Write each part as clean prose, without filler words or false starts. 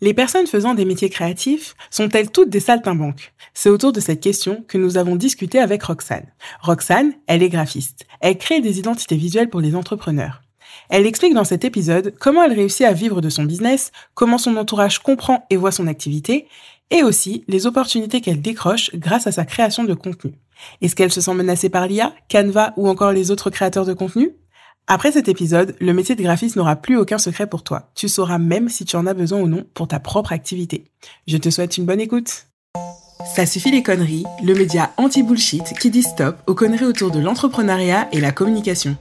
Les personnes faisant des métiers créatifs sont-elles toutes des saltimbanques? C'est autour de cette question que nous avons discuté avec Roxane. Roxane, elle est graphiste. Elle crée des identités visuelles pour les entrepreneurs. Elle explique dans cet épisode comment elle réussit à vivre de son business, comment son entourage comprend et voit son activité, et aussi les opportunités qu'elle décroche grâce à sa création de contenu. Est-ce qu'elle se sent menacée par l'IA, Canva ou encore les autres créateurs de contenu? Après cet épisode, le métier de graphiste n'aura plus aucun secret pour toi. Tu sauras même si tu en as besoin ou non pour ta propre activité. Je te souhaite une bonne écoute. Ça suffit les conneries, le média anti-bullshit qui dit stop aux conneries autour de l'entrepreneuriat et la communication.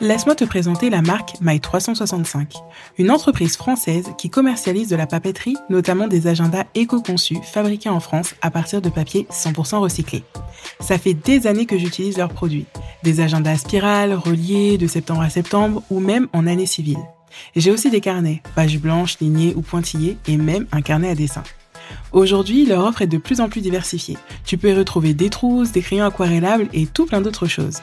Laisse-moi te présenter la marque My365, une entreprise française qui commercialise de la papeterie, notamment des agendas éco-conçus fabriqués en France à partir de papier 100% recyclé. Ça fait des années que j'utilise leurs produits, des agendas spirales, reliés de septembre à septembre ou même en année civile. J'ai aussi des carnets, pages blanches, lignées ou pointillées et même un carnet à dessin. Aujourd'hui, leur offre est de plus en plus diversifiée. Tu peux y retrouver des trousses, des crayons aquarellables et tout plein d'autres choses.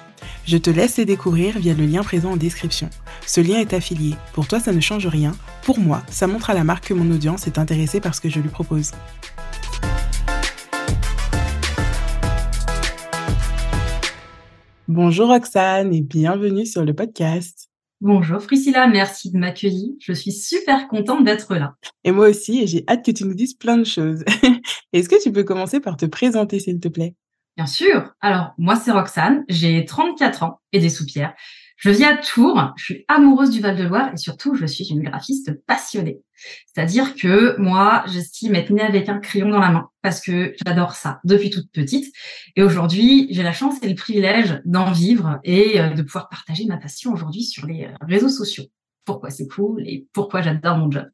Je te laisse les découvrir via le lien présent en description. Ce lien est affilié. Pour toi, ça ne change rien. Pour moi, ça montre à la marque que mon audience est intéressée par ce que je lui propose. Bonjour Roxane et bienvenue sur le podcast. Bonjour Priscilla, merci de m'accueillir. Je suis super contente d'être là. Et moi aussi, et j'ai hâte que tu nous dises plein de choses. Est-ce que tu peux commencer par te présenter, s'il te plaît? Bien sûr. Alors, moi, c'est Roxane, j'ai 34 ans et des soupières. Je vis à Tours, je suis amoureuse du Val-de-Loire et surtout, je suis une graphiste passionnée. C'est-à-dire que moi, j'estime être née avec un crayon dans la main parce que j'adore ça depuis toute petite. Et aujourd'hui, j'ai la chance et le privilège d'en vivre et de pouvoir partager ma passion aujourd'hui sur les réseaux sociaux. Pourquoi c'est cool et pourquoi j'adore mon job.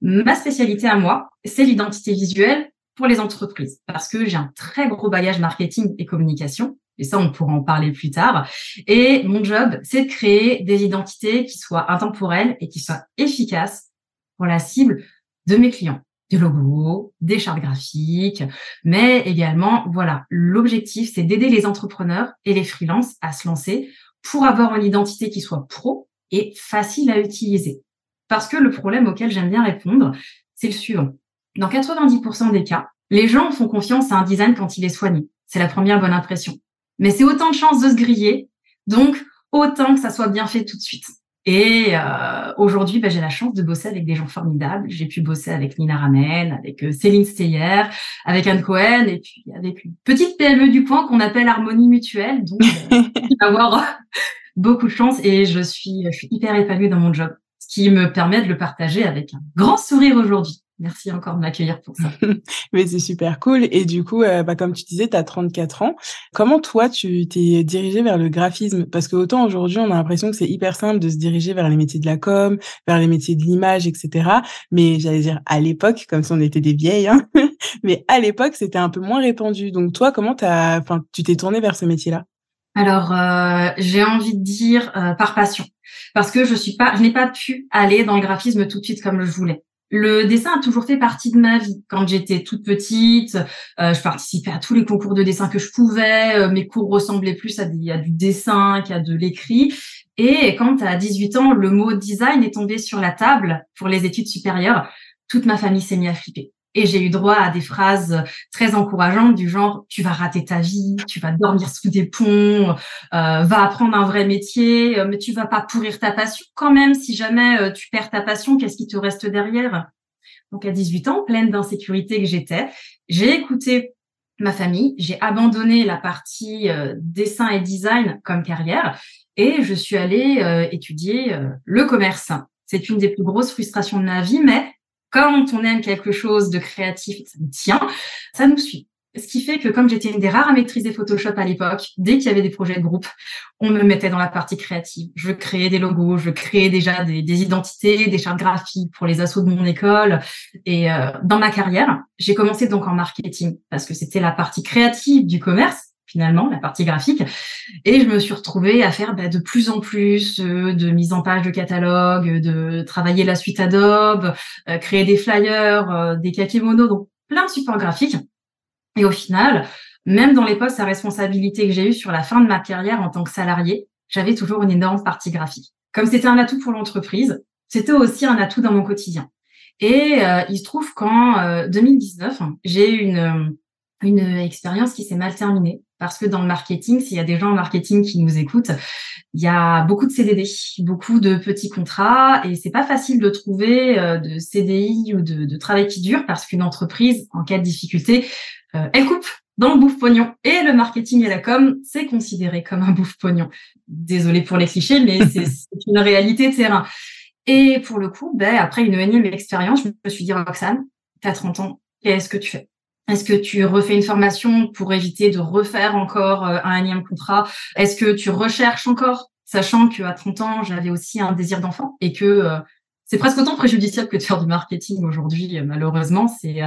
Ma spécialité à moi, c'est l'identité visuelle pour les entreprises parce que j'ai un très gros bagage marketing et communication. Et ça, on pourra en parler plus tard. Et mon job, c'est de créer des identités qui soient intemporelles et qui soient efficaces pour la cible de mes clients. Des logos, des chartes graphiques, mais également, voilà, l'objectif, c'est d'aider les entrepreneurs et les freelances à se lancer pour avoir une identité qui soit pro et facile à utiliser. Parce que le problème auquel j'aime bien répondre, c'est le suivant. Dans 90% des cas, les gens font confiance à un design quand il est soigné. C'est la première bonne impression. Mais c'est autant de chances de se griller, donc autant que ça soit bien fait tout de suite. Et aujourd'hui, j'ai la chance de bosser avec des gens formidables. J'ai pu bosser avec Nina Ramel, avec Céline Steyer, avec Anne Cohen, et puis avec une petite PME du coin qu'on appelle Harmonie Mutuelle. Donc, je vais avoir beaucoup de chance et je suis hyper épanouie dans mon job, ce qui me permet de le partager avec un grand sourire aujourd'hui. Merci encore de m'accueillir pour ça. Mais c'est super cool. Et du coup, comme tu disais, tu as 34 ans. Comment toi, tu t'es dirigée vers le graphisme? Parce que autant aujourd'hui, on a l'impression que c'est hyper simple de se diriger vers les métiers de la com, vers les métiers de l'image, etc. Mais j'allais dire à l'époque, comme si on était des vieilles, hein. Mais à l'époque, c'était un peu moins répandu. Donc toi, comment tu t'es tournée vers ce métier-là? Alors, j'ai envie de dire par passion. Parce que je n'ai pas pu aller dans le graphisme tout de suite comme je voulais. Le dessin a toujours fait partie de ma vie. Quand j'étais toute petite, je participais à tous les concours de dessin que je pouvais. Mes cours ressemblaient plus à du dessin qu'à de l'écrit. Et quand à 18 ans, le mot design est tombé sur la table pour les études supérieures, toute ma famille s'est mise à flipper. Et j'ai eu droit à des phrases très encourageantes du genre « tu vas rater ta vie, tu vas dormir sous des ponts, va apprendre un vrai métier, mais tu vas pas pourrir ta passion quand même. Si jamais tu perds ta passion, qu'est-ce qui te reste derrière ?» Donc à 18 ans, pleine d'insécurité que j'étais, j'ai écouté ma famille, j'ai abandonné la partie dessin et design comme carrière et je suis allée étudier le commerce. C'est une des plus grosses frustrations de ma vie, mais quand on aime quelque chose de créatif, ça me tient, ça nous suit. Ce qui fait que comme j'étais une des rares à maîtriser Photoshop à l'époque, dès qu'il y avait des projets de groupe, on me mettait dans la partie créative. Je créais des logos, je créais déjà des identités, des chartes graphiques pour les assos de mon école. Et dans ma carrière, j'ai commencé donc en marketing parce que c'était la partie créative du commerce. Finalement, la partie graphique. Et je me suis retrouvée à faire de plus en plus de mise en page de catalogue, de travailler la suite Adobe, créer des flyers, des kakémonos, donc plein de supports graphiques. Et au final, même dans les postes à responsabilité que j'ai eus sur la fin de ma carrière en tant que salariée, j'avais toujours une énorme partie graphique. comme c'était un atout pour l'entreprise, c'était aussi un atout dans mon quotidien. Et il se trouve qu'en 2019, j'ai eu une expérience qui s'est mal terminée. Parce que dans le marketing, s'il y a des gens en marketing qui nous écoutent, il y a beaucoup de CDD, beaucoup de petits contrats et c'est pas facile de trouver de CDI ou de travail qui dure parce qu'une entreprise, en cas de difficulté, elle coupe dans le bouffe-pognon. Et le marketing et la com, c'est considéré comme un bouffe-pognon. Désolée pour les clichés, mais c'est une réalité terrain. Et pour le coup, après une énième expérience, je me suis dit « Roxane, t'as 30 ans, qu'est-ce que tu fais ? Est-ce que tu refais une formation pour éviter de refaire encore un énième contrat? Est-ce que tu recherches encore, sachant qu'à 30 ans, j'avais aussi un désir d'enfant et que c'est presque autant préjudiciable que de faire du marketing aujourd'hui, malheureusement. C'est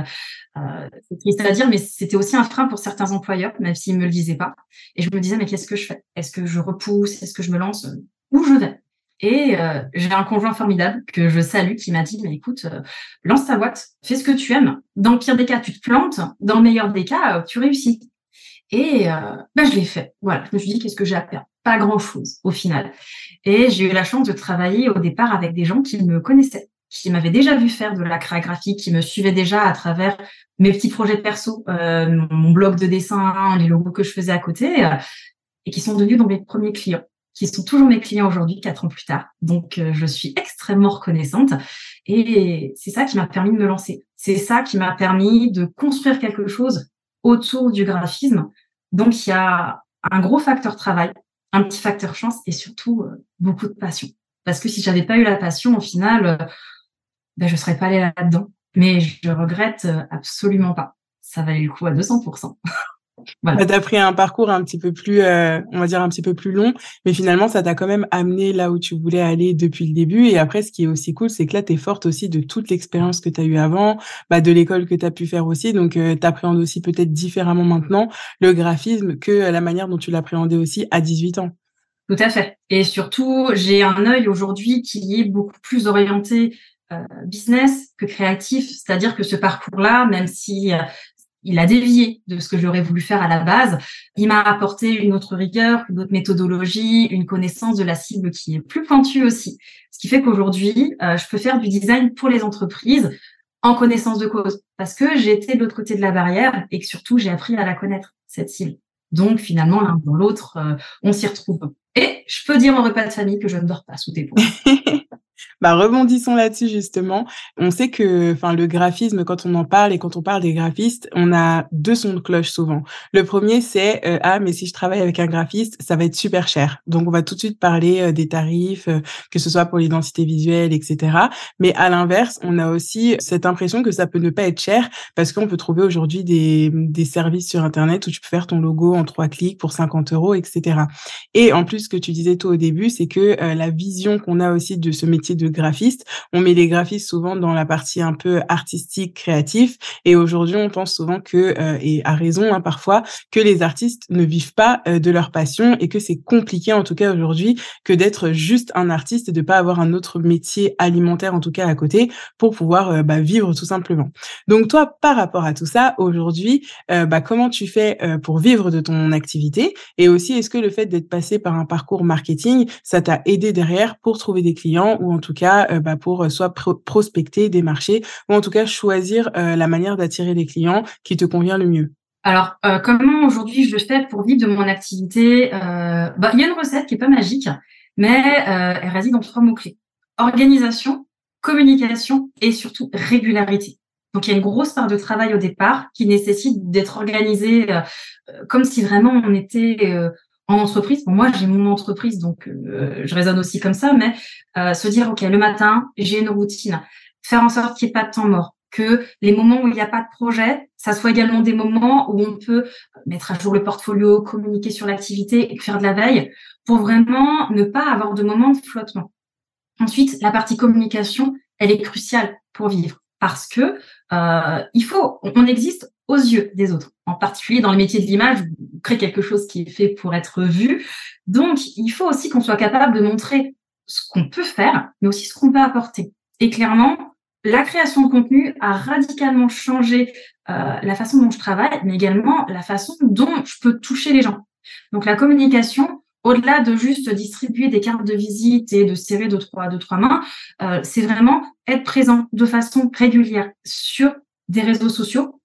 triste à dire, mais c'était aussi un frein pour certains employeurs, même s'ils me le disaient pas. Et je me disais, mais qu'est-ce que je fais? Est-ce que je repousse? Est-ce que je me lance? Où je vais? Et j'ai un conjoint formidable que je salue qui m'a dit « Mais écoute, lance ta boîte, fais ce que tu aimes. Dans le pire des cas, tu te plantes. Dans le meilleur des cas, tu réussis. » Et je l'ai fait. Voilà, je me suis dit « Qu'est-ce que j'ai à perdre ? Pas grand-chose au final. » Et j'ai eu la chance de travailler au départ avec des gens qui me connaissaient, qui m'avaient déjà vu faire de la créa graphique, qui me suivaient déjà à travers mes petits projets perso, mon blog de dessin, les logos que je faisais à côté, et qui sont devenus mes premiers clients. Qui sont toujours mes clients aujourd'hui, 4 ans plus tard. Donc, je suis extrêmement reconnaissante. Et c'est ça qui m'a permis de me lancer. C'est ça qui m'a permis de construire quelque chose autour du graphisme. Donc, il y a un gros facteur travail, un petit facteur chance et surtout beaucoup de passion. Parce que si j'avais pas eu la passion, au final, je serais pas allée là-dedans. Mais je regrette absolument pas. Ça valait le coup à 200%. Voilà. T'as pris un parcours un petit peu plus, un petit peu plus long, mais finalement, ça t'a quand même amené là où tu voulais aller depuis le début. Et après, ce qui est aussi cool, c'est que là, t'es forte aussi de toute l'expérience que t'as eue avant, de l'école que t'as pu faire aussi. Donc, t'appréhendes aussi peut-être différemment maintenant le graphisme que la manière dont tu l'appréhendais aussi à 18 ans. Tout à fait. Et surtout, j'ai un œil aujourd'hui qui est beaucoup plus orienté business que créatif. C'est-à-dire que ce parcours-là, même si... il a dévié de ce que j'aurais voulu faire à la base. Il m'a apporté une autre rigueur, une autre méthodologie, une connaissance de la cible qui est plus pointue aussi. Ce qui fait qu'aujourd'hui, je peux faire du design pour les entreprises en connaissance de cause parce que j'ai été de l'autre côté de la barrière et que surtout, j'ai appris à la connaître, cette cible. Donc, finalement, l'un dans l'autre, on s'y retrouve. Et je peux dire en repas de famille que je ne dors pas sous tes ponts. Rebondissons là-dessus justement. On sait que le graphisme, quand on en parle et quand on parle des graphistes, on a deux sons de cloche souvent. Le premier, c'est mais si je travaille avec un graphiste, ça va être super cher. Donc on va tout de suite parler des tarifs, que ce soit pour l'identité visuelle, etc. Mais à l'inverse, on a aussi cette impression que ça peut ne pas être cher parce qu'on peut trouver aujourd'hui des services sur Internet où tu peux faire ton logo en 3 clics pour 50 €, etc. Et en plus, ce que tu disais toi au début, c'est que la vision qu'on a aussi de ce métier de graphiste, on met les graphistes souvent dans la partie un peu artistique, créatif, et aujourd'hui on pense souvent que, et à raison parfois, que les artistes ne vivent pas de leur passion et que c'est compliqué en tout cas aujourd'hui que d'être juste un artiste et de pas avoir un autre métier alimentaire en tout cas à côté pour pouvoir vivre tout simplement. Donc toi, par rapport à tout ça, aujourd'hui, comment tu fais pour vivre de ton activité et aussi est-ce que le fait d'être passé par un parcours marketing, ça t'a aidé derrière pour trouver des clients ou en tout cas pour soit prospecter des marchés ou en tout cas choisir la manière d'attirer les clients qui te convient le mieux? Alors, comment aujourd'hui je fais pour vivre de mon activité? Il y a une recette qui est pas magique, mais elle réside en 3 mots-clés. Organisation, communication et surtout régularité. Donc, il y a une grosse part de travail au départ qui nécessite d'être organisée comme si vraiment on était... en entreprise, moi j'ai mon entreprise, donc je raisonne aussi comme ça, mais se dire ok, le matin, j'ai une routine, faire en sorte qu'il n'y ait pas de temps mort, que les moments où il n'y a pas de projet, ça soit également des moments où on peut mettre à jour le portfolio, communiquer sur l'activité et faire de la veille pour vraiment ne pas avoir de moments de flottement. Ensuite, la partie communication, elle est cruciale pour vivre parce que on existe aux yeux des autres, en particulier dans le métier de l'image, on crée quelque chose qui est fait pour être vu. Donc, il faut aussi qu'on soit capable de montrer ce qu'on peut faire, mais aussi ce qu'on peut apporter. Et clairement, la création de contenu a radicalement changé la façon dont je travaille, mais également la façon dont je peux toucher les gens. Donc, la communication, au-delà de juste distribuer des cartes de visite et de serrer deux, trois mains, c'est vraiment être présent de façon régulière sur des réseaux sociaux,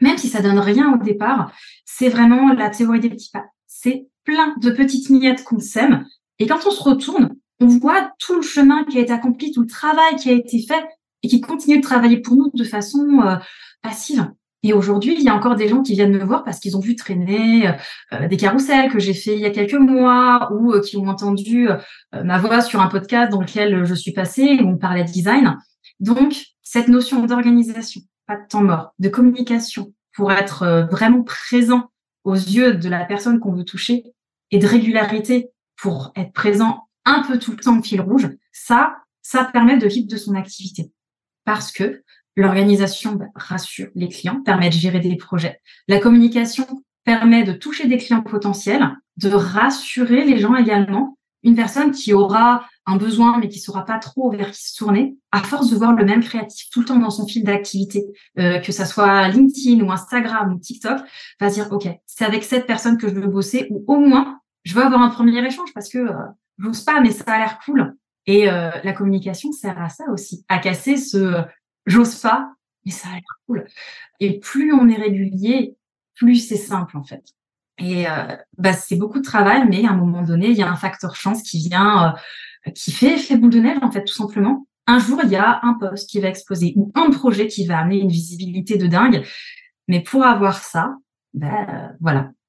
même si ça donne rien au départ. C'est vraiment la théorie des petits pas. C'est plein de petites miettes qu'on sème. Et quand on se retourne, on voit tout le chemin qui a été accompli, tout le travail qui a été fait et qui continue de travailler pour nous de façon passive. Et aujourd'hui, il y a encore des gens qui viennent me voir parce qu'ils ont vu traîner des carousels que j'ai fait il y a quelques mois ou qui ont entendu ma voix sur un podcast dans lequel je suis passée où on parlait design. Donc, cette notion d'organisation, pas de temps mort, de communication pour être vraiment présent aux yeux de la personne qu'on veut toucher et de régularité pour être présent un peu tout le temps, le fil rouge, ça permet de vivre de son activité parce que l'organisation rassure les clients, permet de gérer des projets. La communication permet de toucher des clients potentiels, de rassurer les gens également. Une personne qui aura un besoin mais qui saura pas trop vers qui se tourner, à force de voir le même créatif tout le temps dans son fil d'activité, que ça soit LinkedIn ou Instagram ou TikTok, va se dire « Ok, c'est avec cette personne que je veux bosser ou au moins, je veux avoir un premier échange parce que j'ose pas, mais ça a l'air cool. » Et la communication sert à ça aussi, à casser ce « j'ose pas, mais ça a l'air cool ». Et plus on est régulier, plus c'est simple en fait. Et c'est beaucoup de travail, mais à un moment donné, il y a un facteur chance qui vient, qui fait effet boule de neige en fait, tout simplement. Un jour, il y a un poste qui va exploser ou un projet qui va amener une visibilité de dingue. Mais pour avoir ça,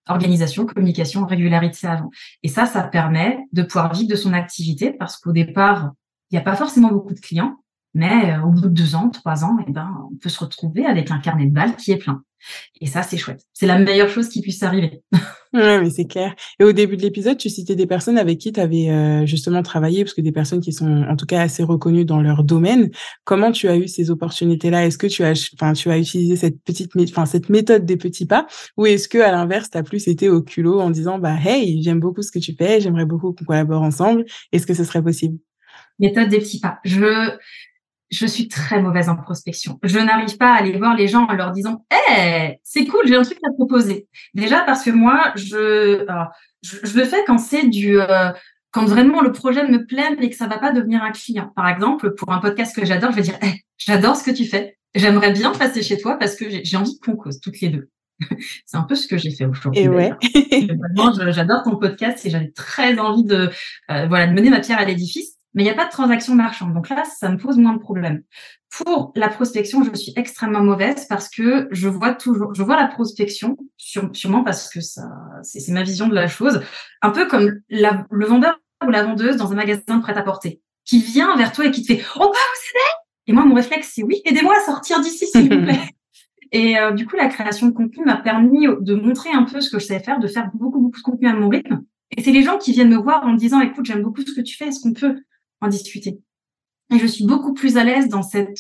organisation, communication, régularité avant. Et ça permet de pouvoir vivre de son activité parce qu'au départ, il n'y a pas forcément beaucoup de clients. Mais au bout de 2 ans, 3 ans, on peut se retrouver avec un carnet de balles qui est plein. Et ça, c'est chouette. C'est la meilleure chose qui puisse arriver. Oui, mais c'est clair. Et au début de l'épisode, tu citais des personnes avec qui tu avais justement travaillé, parce que des personnes qui sont en tout cas assez reconnues dans leur domaine. Comment tu as eu ces opportunités-là ? Est-ce que tu as utilisé cette méthode des petits pas, ou est-ce que à l'inverse, tu as plus été au culot en disant hey, j'aime beaucoup ce que tu fais, j'aimerais beaucoup qu'on collabore ensemble. Est-ce que ce serait possible ? Méthode des petits pas. Je suis très mauvaise en prospection. Je n'arrive pas à aller voir les gens en leur disant « Hey, c'est cool, j'ai un truc à te proposer. » Déjà parce que moi, je le fais quand c'est quand vraiment le projet me plaît et que ça va pas devenir un client. Par exemple, pour un podcast que j'adore, je vais dire « Hey, j'adore ce que tu fais. J'aimerais bien passer chez toi parce que j'ai envie qu'on cause toutes les deux. » C'est un peu ce que j'ai fait aujourd'hui. Et ouais. Vraiment, j'adore ton podcast et j'avais très envie de mener ma pierre à l'édifice. Mais il n'y a pas de transaction marchande. Donc là, ça me pose moins de problèmes. Pour la prospection, je suis extrêmement mauvaise parce que je vois la prospection, sûrement parce que ça, c'est ma vision de la chose, un peu comme le vendeur ou la vendeuse dans un magasin de prêt-à-porter, qui vient vers toi et qui te fait « On peut vous aider ?» Et moi, mon réflexe, c'est « Oui, aidez-moi à sortir d'ici, s'il vous plaît. » Et du coup, la création de contenu m'a permis de montrer un peu ce que je savais faire, de faire beaucoup, beaucoup de contenu à mon rythme. Et c'est les gens qui viennent me voir en me disant « Écoute, j'aime beaucoup ce que tu fais, est-ce qu'on peut en discuter ?» Et je suis beaucoup plus à l'aise dans cette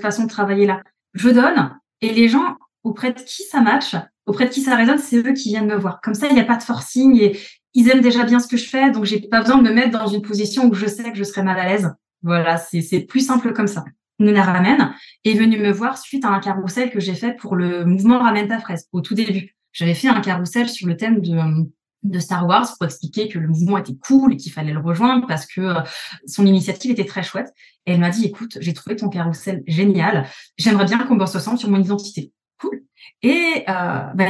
façon de travailler-là. Je donne, et les gens auprès de qui ça match, auprès de qui ça résonne, c'est eux qui viennent me voir. Comme ça, il n'y a pas de forcing, et ils aiment déjà bien ce que je fais, donc j'ai pas besoin de me mettre dans une position où je sais que je serai mal à l'aise. Voilà, c'est plus simple comme ça. Nina Ramel est venue me voir suite à un carrousel que j'ai fait pour le mouvement Ramène ta fraise, au tout début. J'avais fait un carrousel sur le thème de Star Wars pour expliquer que le mouvement était cool et qu'il fallait le rejoindre parce que son initiative était très chouette. Et elle m'a dit « Écoute, j'ai trouvé ton carrousel génial. J'aimerais bien qu'on bosse ensemble sur mon identité. » Cool. Et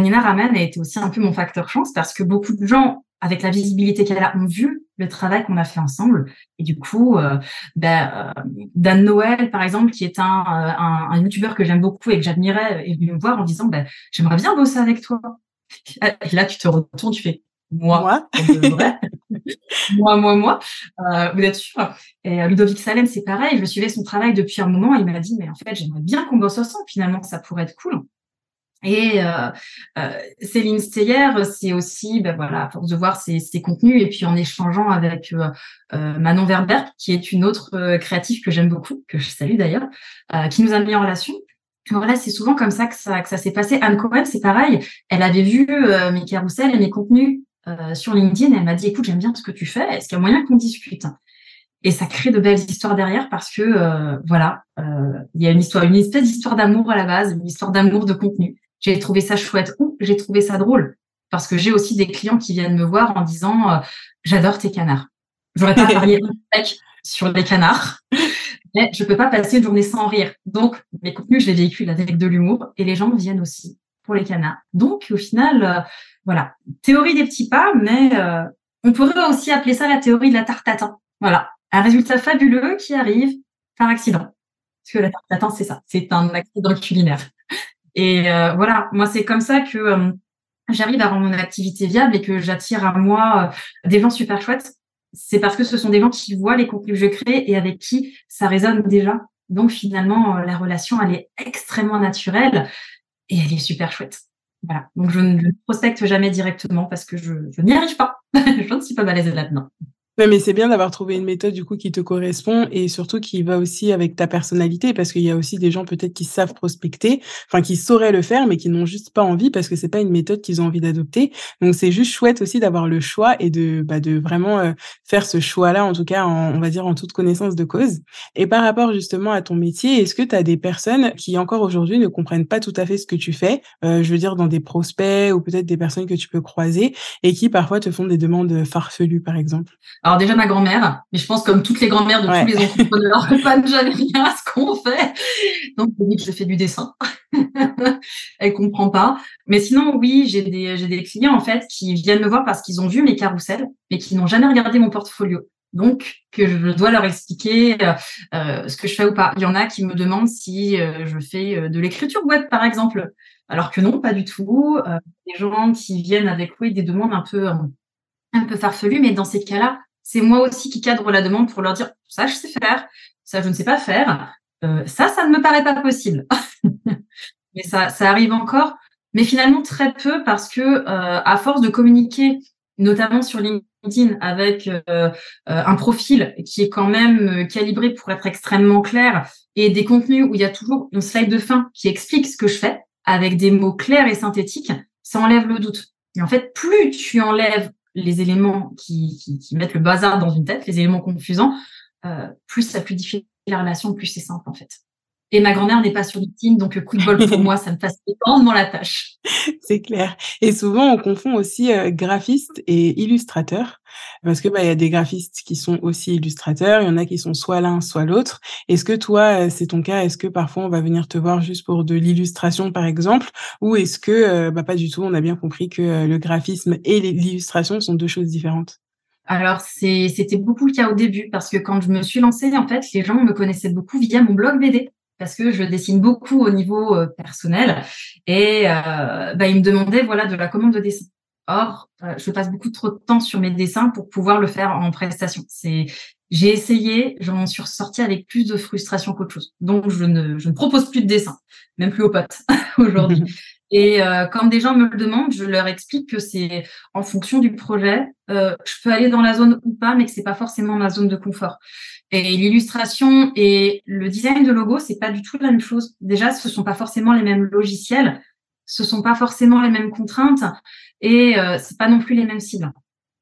Nina Ramel a été aussi un peu mon facteur chance parce que beaucoup de gens, avec la visibilité qu'elle a, ont vu le travail qu'on a fait ensemble. Et du coup, Dan Noël, par exemple, qui est un youtubeur que j'aime beaucoup et que j'admirais, est venu me voir en disant « J'aimerais bien bosser avec toi. » Et là, tu te retournes, tu fais « Moi, moi. Vous êtes sûr ? » Et Ludovic Salem, c'est pareil. Je suivais son travail depuis un moment. Il m'a dit, mais en fait, j'aimerais bien qu'on bosse ensemble. Finalement, ça pourrait être cool. Et Céline Steyer, c'est aussi, à force de voir ses contenus et puis en échangeant avec Manon Verbert, qui est une autre créative que j'aime beaucoup, que je salue d'ailleurs, qui nous a mis en relation. Voilà, c'est souvent comme ça que ça s'est passé. Anne Cohen, c'est pareil. Elle avait vu mes carousels et mes contenus sur LinkedIn, elle m'a dit « Écoute, j'aime bien ce que tu fais, est-ce qu'il y a moyen qu'on discute ?» Et ça crée de belles histoires derrière parce que, il y a une espèce d'histoire d'amour à la base, une histoire d'amour de contenu. J'ai trouvé ça chouette ou j'ai trouvé ça drôle. Parce que j'ai aussi des clients qui viennent me voir en disant « J'adore tes canards. J'aurais pas parié un sec sur les canards, mais je peux pas passer une journée sans rire. » Donc, mes contenus, je les véhicule avec de l'humour et les gens viennent aussi pour les canards. Donc, au final, voilà, théorie des petits pas, mais on pourrait aussi appeler ça la théorie de la tarte tatin. Voilà, un résultat fabuleux qui arrive par accident. Parce que la tarte tatin, c'est ça, c'est un accident culinaire. Et voilà, moi, c'est comme ça que... j'arrive à rendre mon activité viable et que j'attire à moi des gens super chouettes, c'est parce que ce sont des gens qui voient les contenus que je crée et avec qui ça résonne déjà. Donc, finalement, la relation, elle est extrêmement naturelle et elle est super chouette. Voilà. Donc, je ne prospecte jamais directement parce que je n'y arrive pas. Je ne suis pas balèze là-dedans. Non, mais c'est bien d'avoir trouvé une méthode du coup qui te correspond et surtout qui va aussi avec ta personnalité, parce qu'il y a aussi des gens peut-être qui savent prospecter, enfin qui sauraient le faire mais qui n'ont juste pas envie parce que c'est pas une méthode qu'ils ont envie d'adopter. Donc c'est juste chouette aussi d'avoir le choix et de vraiment faire ce choix-là, en tout cas on va dire en toute connaissance de cause. Et par rapport justement à ton métier, est-ce que tu as des personnes qui encore aujourd'hui ne comprennent pas tout à fait ce que tu fais, je veux dire dans des prospects ou peut-être des personnes que tu peux croiser et qui parfois te font des demandes farfelues par exemple? Alors déjà, ma grand-mère, mais je pense comme toutes les grand-mères de tous les entrepreneurs, pas jamais rien à ce qu'on fait. Donc, je fais du dessin. Elle comprend pas. Mais sinon, oui, j'ai des clients, en fait, qui viennent me voir parce qu'ils ont vu mes carousels, mais qui n'ont jamais regardé mon portfolio. Donc, que je dois leur expliquer ce que je fais ou pas. Il y en a qui me demandent si je fais de l'écriture web, par exemple. Alors que non, pas du tout. Des gens qui viennent avec des demandes un peu farfelues, mais dans ces cas-là, c'est moi aussi qui cadre la demande pour leur dire « ça, je sais faire, ça, je ne sais pas faire, ça ne me paraît pas possible. » Mais ça arrive encore, mais finalement très peu parce que à force de communiquer, notamment sur LinkedIn, avec un profil qui est quand même calibré pour être extrêmement clair et des contenus où il y a toujours une slide de fin qui explique ce que je fais avec des mots clairs et synthétiques, ça enlève le doute. Et en fait, plus tu enlèves les éléments qui mettent le bazar dans une tête, les éléments confusants, plus ça purifie la relation, plus c'est simple en fait. Et ma grand-mère n'est pas sur LinkedIn, donc coup de bol pour moi, ça me facilite grandement la tâche. C'est clair. Et souvent, on confond aussi graphiste et illustrateur, parce que y a des graphistes qui sont aussi illustrateurs, il y en a qui sont soit l'un, soit l'autre. Est-ce que toi, c'est ton cas? Est-ce que parfois, on va venir te voir juste pour de l'illustration, par exemple? Ou est-ce que, pas du tout, on a bien compris que le graphisme et l'illustration sont deux choses différentes? Alors, c'était beaucoup le cas au début, parce que quand je me suis lancée, en fait, les gens me connaissaient beaucoup via mon blog BD. Parce que je dessine beaucoup au niveau personnel et ils me demandaient de la commande de dessin. Or, je passe beaucoup trop de temps sur mes dessins pour pouvoir le faire en prestation. J'ai essayé, j'en suis ressortie avec plus de frustration qu'autre chose. Donc, je ne propose plus de dessin, même plus aux potes aujourd'hui. Et quand des gens me le demandent, je leur explique que c'est en fonction du projet. Je peux aller dans la zone ou pas, mais que c'est pas forcément ma zone de confort. Et l'illustration et le design de logo, c'est pas du tout la même chose. Déjà, ce sont pas forcément les mêmes logiciels, ce sont pas forcément les mêmes contraintes et c'est pas non plus les mêmes cibles.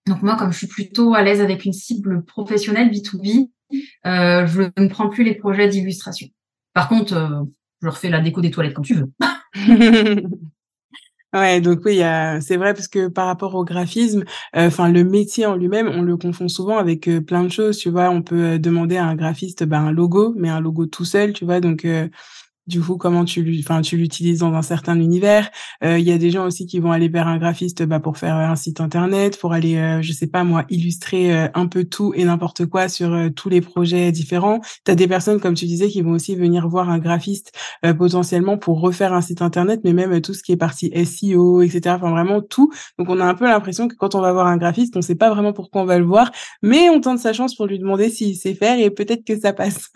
Donc moi, comme je suis plutôt à l'aise avec une cible professionnelle B2B, je ne prends plus les projets d'illustration. Par contre, je refais la déco des toilettes quand tu veux. Ouais, donc oui, c'est vrai parce que par rapport au graphisme, le métier en lui-même, on le confond souvent avec plein de choses, tu vois. On peut demander à un graphiste un logo, mais un logo tout seul, tu vois. Donc du coup, comment tu l'utilises dans un certain univers. Il y a des gens aussi qui vont aller vers un graphiste pour faire un site internet, pour aller, je sais pas moi, illustrer un peu tout et n'importe quoi sur tous les projets différents. Tu as des personnes, comme tu disais, qui vont aussi venir voir un graphiste potentiellement pour refaire un site internet, mais même tout ce qui est partie SEO, etc. Enfin, vraiment tout. Donc, on a un peu l'impression que quand on va voir un graphiste, on sait pas vraiment pourquoi on va le voir, mais on tente sa chance pour lui demander s'il sait faire et peut-être que ça passe.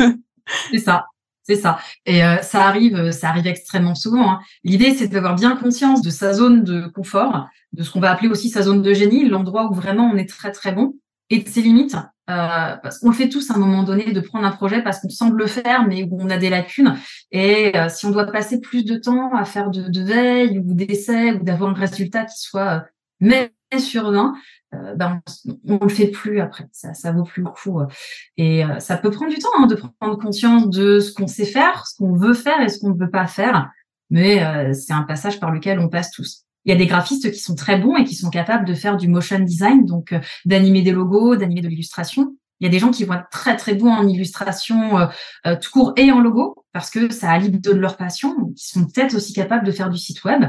C'est ça. C'est ça. Et ça arrive extrêmement souvent. Hein. L'idée, c'est d'avoir bien conscience de sa zone de confort, de ce qu'on va appeler aussi sa zone de génie, l'endroit où vraiment on est très, très bon, et de ses limites. Parce qu'on le fait tous à un moment donné, de prendre un projet parce qu'on semble le faire, mais où on a des lacunes. Et si on doit passer plus de temps à faire de veille ou d'essais ou d'avoir un résultat qui soit même sur 20, on ne le fait plus après, ça vaut plus le coup. Et ça peut prendre du temps de prendre conscience de ce qu'on sait faire, ce qu'on veut faire et ce qu'on ne veut pas faire, mais c'est un passage par lequel on passe tous. Il y a des graphistes qui sont très bons et qui sont capables de faire du motion design, donc d'animer des logos, d'animer de l'illustration. Il y a des gens qui vont être très, très bons en illustration tout court et en logo parce que ça allie de leur passion. Ils sont peut-être aussi capables de faire du site web.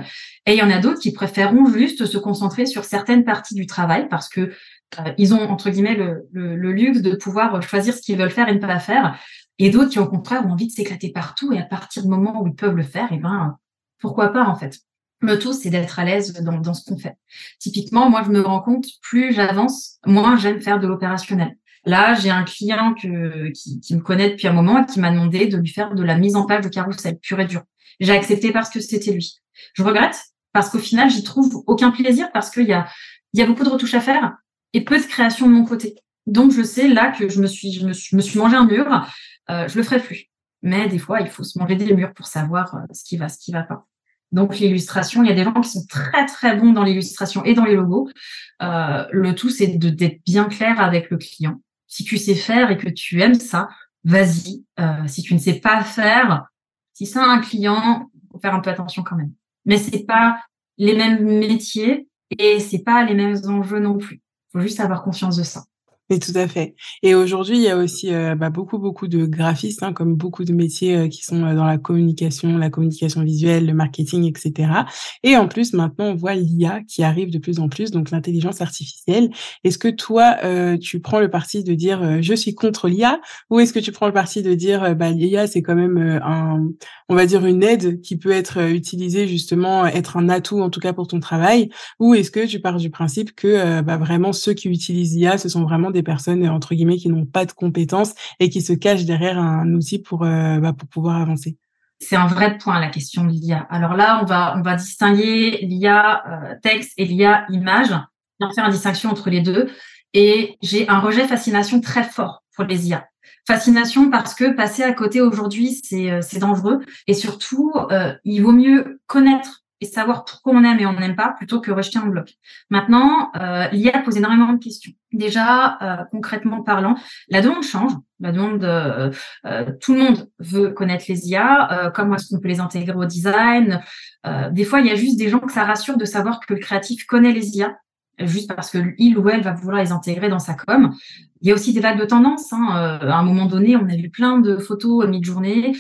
Et il y en a d'autres qui préféreront juste se concentrer sur certaines parties du travail parce que ils ont, entre guillemets, le luxe de pouvoir choisir ce qu'ils veulent faire et ne pas faire. Et d'autres qui, au contraire, ont envie de s'éclater partout. Et à partir du moment où ils peuvent le faire, eh ben, pourquoi pas, en fait. Le tout, c'est d'être à l'aise dans ce qu'on fait. Typiquement, moi, je me rends compte, plus j'avance, moins j'aime faire de l'opérationnel. Là, j'ai un client qui me connaît depuis un moment et qui m'a demandé de lui faire de la mise en page de carrousel pure et dure. J'ai accepté parce que c'était lui. Je regrette parce qu'au final, j'y trouve aucun plaisir parce qu'il y a beaucoup de retouches à faire et peu de création de mon côté. Donc, je sais là que je me suis mangé un mur. Je le ferai plus. Mais des fois, il faut se manger des murs pour savoir ce qui va pas. Donc, l'illustration, il y a des gens qui sont très, très bons dans l'illustration et dans les logos. Le tout, c'est d'être bien clair avec le client. Si tu sais faire et que tu aimes ça, vas-y. Si tu ne sais pas faire, si c'est un client, faut faire un peu attention quand même. Mais c'est pas les mêmes métiers et c'est pas les mêmes enjeux non plus. Faut juste avoir conscience de ça. Et tout à fait. Et aujourd'hui, il y a aussi beaucoup de graphistes, hein, comme beaucoup de métiers qui sont dans la communication visuelle, le marketing, etc. Et en plus, maintenant, on voit l'IA qui arrive de plus en plus, donc l'intelligence artificielle. Est-ce que toi, tu prends le parti de dire je suis contre l'IA, ou est-ce que tu prends le parti de dire l'IA, c'est quand même une aide qui peut être utilisée justement, être un atout en tout cas pour ton travail, ou est-ce que tu pars du principe que vraiment ceux qui utilisent l'IA, ce sont vraiment des personnes, entre guillemets, qui n'ont pas de compétences et qui se cachent derrière un outil pour pouvoir avancer. C'est un vrai point, la question de l'IA. Alors là, on va distinguer l'IA texte et l'IA image. On va faire une distinction entre les deux. Et j'ai un rejet fascination très fort pour les IA. Fascination parce que passer à côté aujourd'hui, c'est dangereux. Et surtout, il vaut mieux connaître et savoir pourquoi on aime et on n'aime pas plutôt que rejeter en bloc. Maintenant, l'IA pose énormément de questions. Déjà, concrètement parlant, la demande change. La demande, tout le monde veut connaître les IA, comment est-ce qu'on peut les intégrer au design. Des fois, il y a juste des gens que ça rassure de savoir que le créatif connaît les IA, juste parce que il ou elle va vouloir les intégrer dans sa com. Il y a aussi des vagues de tendances. Hein. À un moment donné, on a vu plein de photos à Midjourney,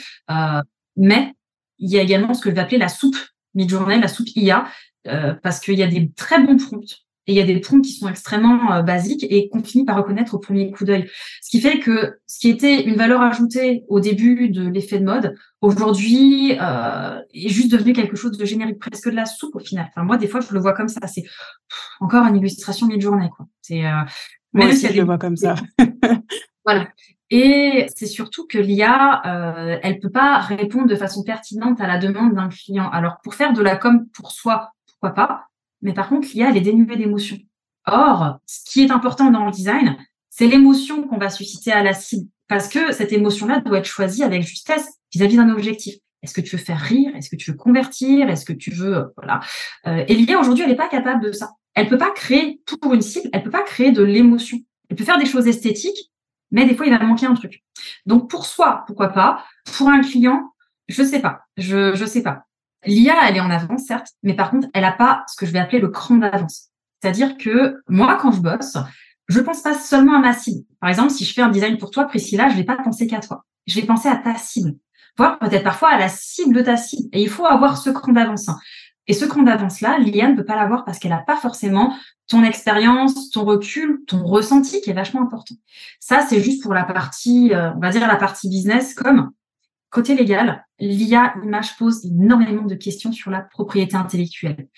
mais il y a également ce que je vais appeler la soupe Midjourney, la soupe IA, parce qu'il y a des très bons prompts et il y a des prompts qui sont extrêmement basiques et qu'on finit par reconnaître au premier coup d'œil. Ce qui fait que ce qui était une valeur ajoutée au début de l'effet de mode, aujourd'hui est juste devenu quelque chose de générique, presque de la soupe au final. Enfin, moi, des fois, je le vois comme ça. C'est encore une illustration Midjourney, quoi. C'est, moi aussi, je le vois comme ça. Voilà. Et c'est surtout que l'IA, elle peut pas répondre de façon pertinente à la demande d'un client. Alors, pour faire de la com pour soi, pourquoi pas, mais par contre, l'IA, elle est dénuée d'émotion. Or, ce qui est important dans le design, c'est l'émotion qu'on va susciter à la cible, parce que cette émotion-là doit être choisie avec justesse vis-à-vis d'un objectif. Est-ce que tu veux faire rire? Est-ce que tu veux convertir? Est-ce que tu veux… voilà. Et l'IA, aujourd'hui, elle n'est pas capable de ça. Elle peut pas créer pour une cible, elle peut pas créer de l'émotion. Elle peut faire des choses esthétiques, mais des fois, il va manquer un truc. Donc, pour soi, pourquoi pas. Pour un client, je sais pas. L'IA, elle est en avance, certes, mais par contre, elle a pas ce que je vais appeler le cran d'avance. C'est-à-dire que moi, quand je bosse, je pense pas seulement à ma cible. Par exemple, si je fais un design pour toi, Priscilla, je vais pas penser qu'à toi. Je vais penser à ta cible, voire peut-être parfois à la cible de ta cible. Et il faut avoir ce cran d'avance. Et ce cran d'avance-là, l'IA ne peut pas l'avoir parce qu'elle n'a pas forcément ton expérience, ton recul, ton ressenti qui est vachement important. Ça, c'est juste pour la partie, on va dire la partie business. Comme côté légal, l'IA image pose énormément de questions sur la propriété intellectuelle,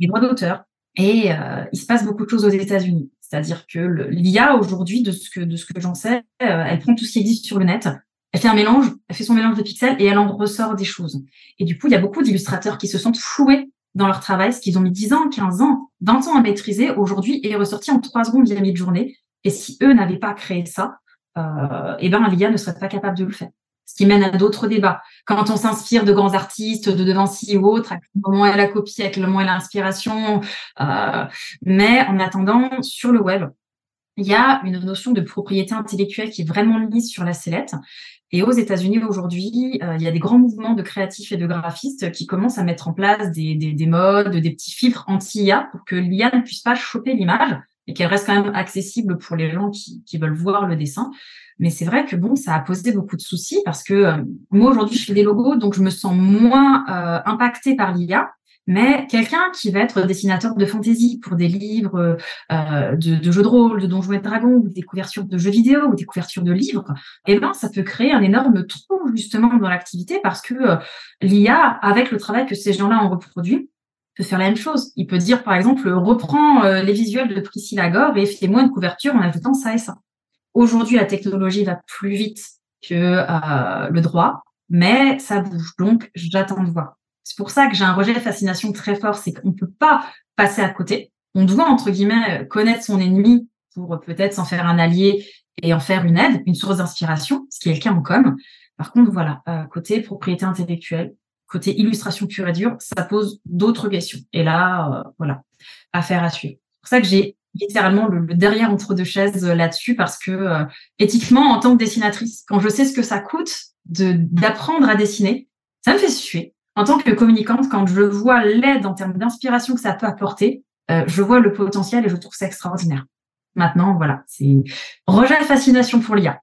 les droits d'auteur. Et il se passe beaucoup de choses aux États-Unis. C'est-à-dire que l'IA aujourd'hui, de ce que j'en sais, elle prend tout ce qui existe sur le net. Elle fait un mélange, elle fait son mélange de pixels et elle en ressort des choses. Et du coup, il y a beaucoup d'illustrateurs qui se sentent floués dans leur travail, ce qu'ils ont mis 10 ans, 15 ans, 20 ans à maîtriser, aujourd'hui est ressorti en 3 secondes via Midjourney. Et si eux n'avaient pas créé ça, l'IA ne serait pas capable de le faire. Ce qui mène à d'autres débats. Quand on s'inspire de grands artistes, de Vinci ou autres, à quel moment est la copie, à quel moment est l'inspiration. Mais en attendant, sur le web, il y a une notion de propriété intellectuelle qui est vraiment mise sur la sellette. Et aux États-Unis aujourd'hui, il y a des grands mouvements de créatifs et de graphistes qui commencent à mettre en place des modes, des petits filtres anti-IA pour que l'IA ne puisse pas choper l'image et qu'elle reste quand même accessible pour les gens qui veulent voir le dessin. Mais c'est vrai que bon, ça a posé beaucoup de soucis parce que moi aujourd'hui je fais des logos, donc je me sens moins impactée par l'IA. Mais quelqu'un qui va être dessinateur de fantasy pour des livres de jeux de rôle, de Donjons et Dragons, ou des couvertures de jeux vidéo, ou des couvertures de livres, eh ben ça peut créer un énorme trou justement dans l'activité parce que l'IA, avec le travail que ces gens-là ont reproduit, peut faire la même chose. Il peut dire par exemple, reprends les visuels de Priscilla Gore et fais-moi une couverture en ajoutant ça et ça. Aujourd'hui, la technologie va plus vite que le droit, mais ça bouge, donc j'attends de voir. C'est pour ça que j'ai un rejet de fascination très fort, c'est qu'on ne peut pas passer à côté. On doit, entre guillemets, connaître son ennemi pour peut-être s'en faire un allié et en faire une aide, une source d'inspiration, ce qui est le cas en com. Par contre, voilà, côté propriété intellectuelle, côté illustration pure et dure, ça pose d'autres questions. Et là, voilà, affaire à suivre. C'est pour ça que j'ai littéralement le derrière entre deux chaises là-dessus, parce que éthiquement, en tant que dessinatrice, quand je sais ce que ça coûte d'apprendre à dessiner, ça me fait suer. En tant que communicante, quand je vois l'aide en termes d'inspiration que ça peut apporter, je vois le potentiel et je trouve ça extraordinaire. Maintenant, voilà, c'est rejet de fascination pour l'IA.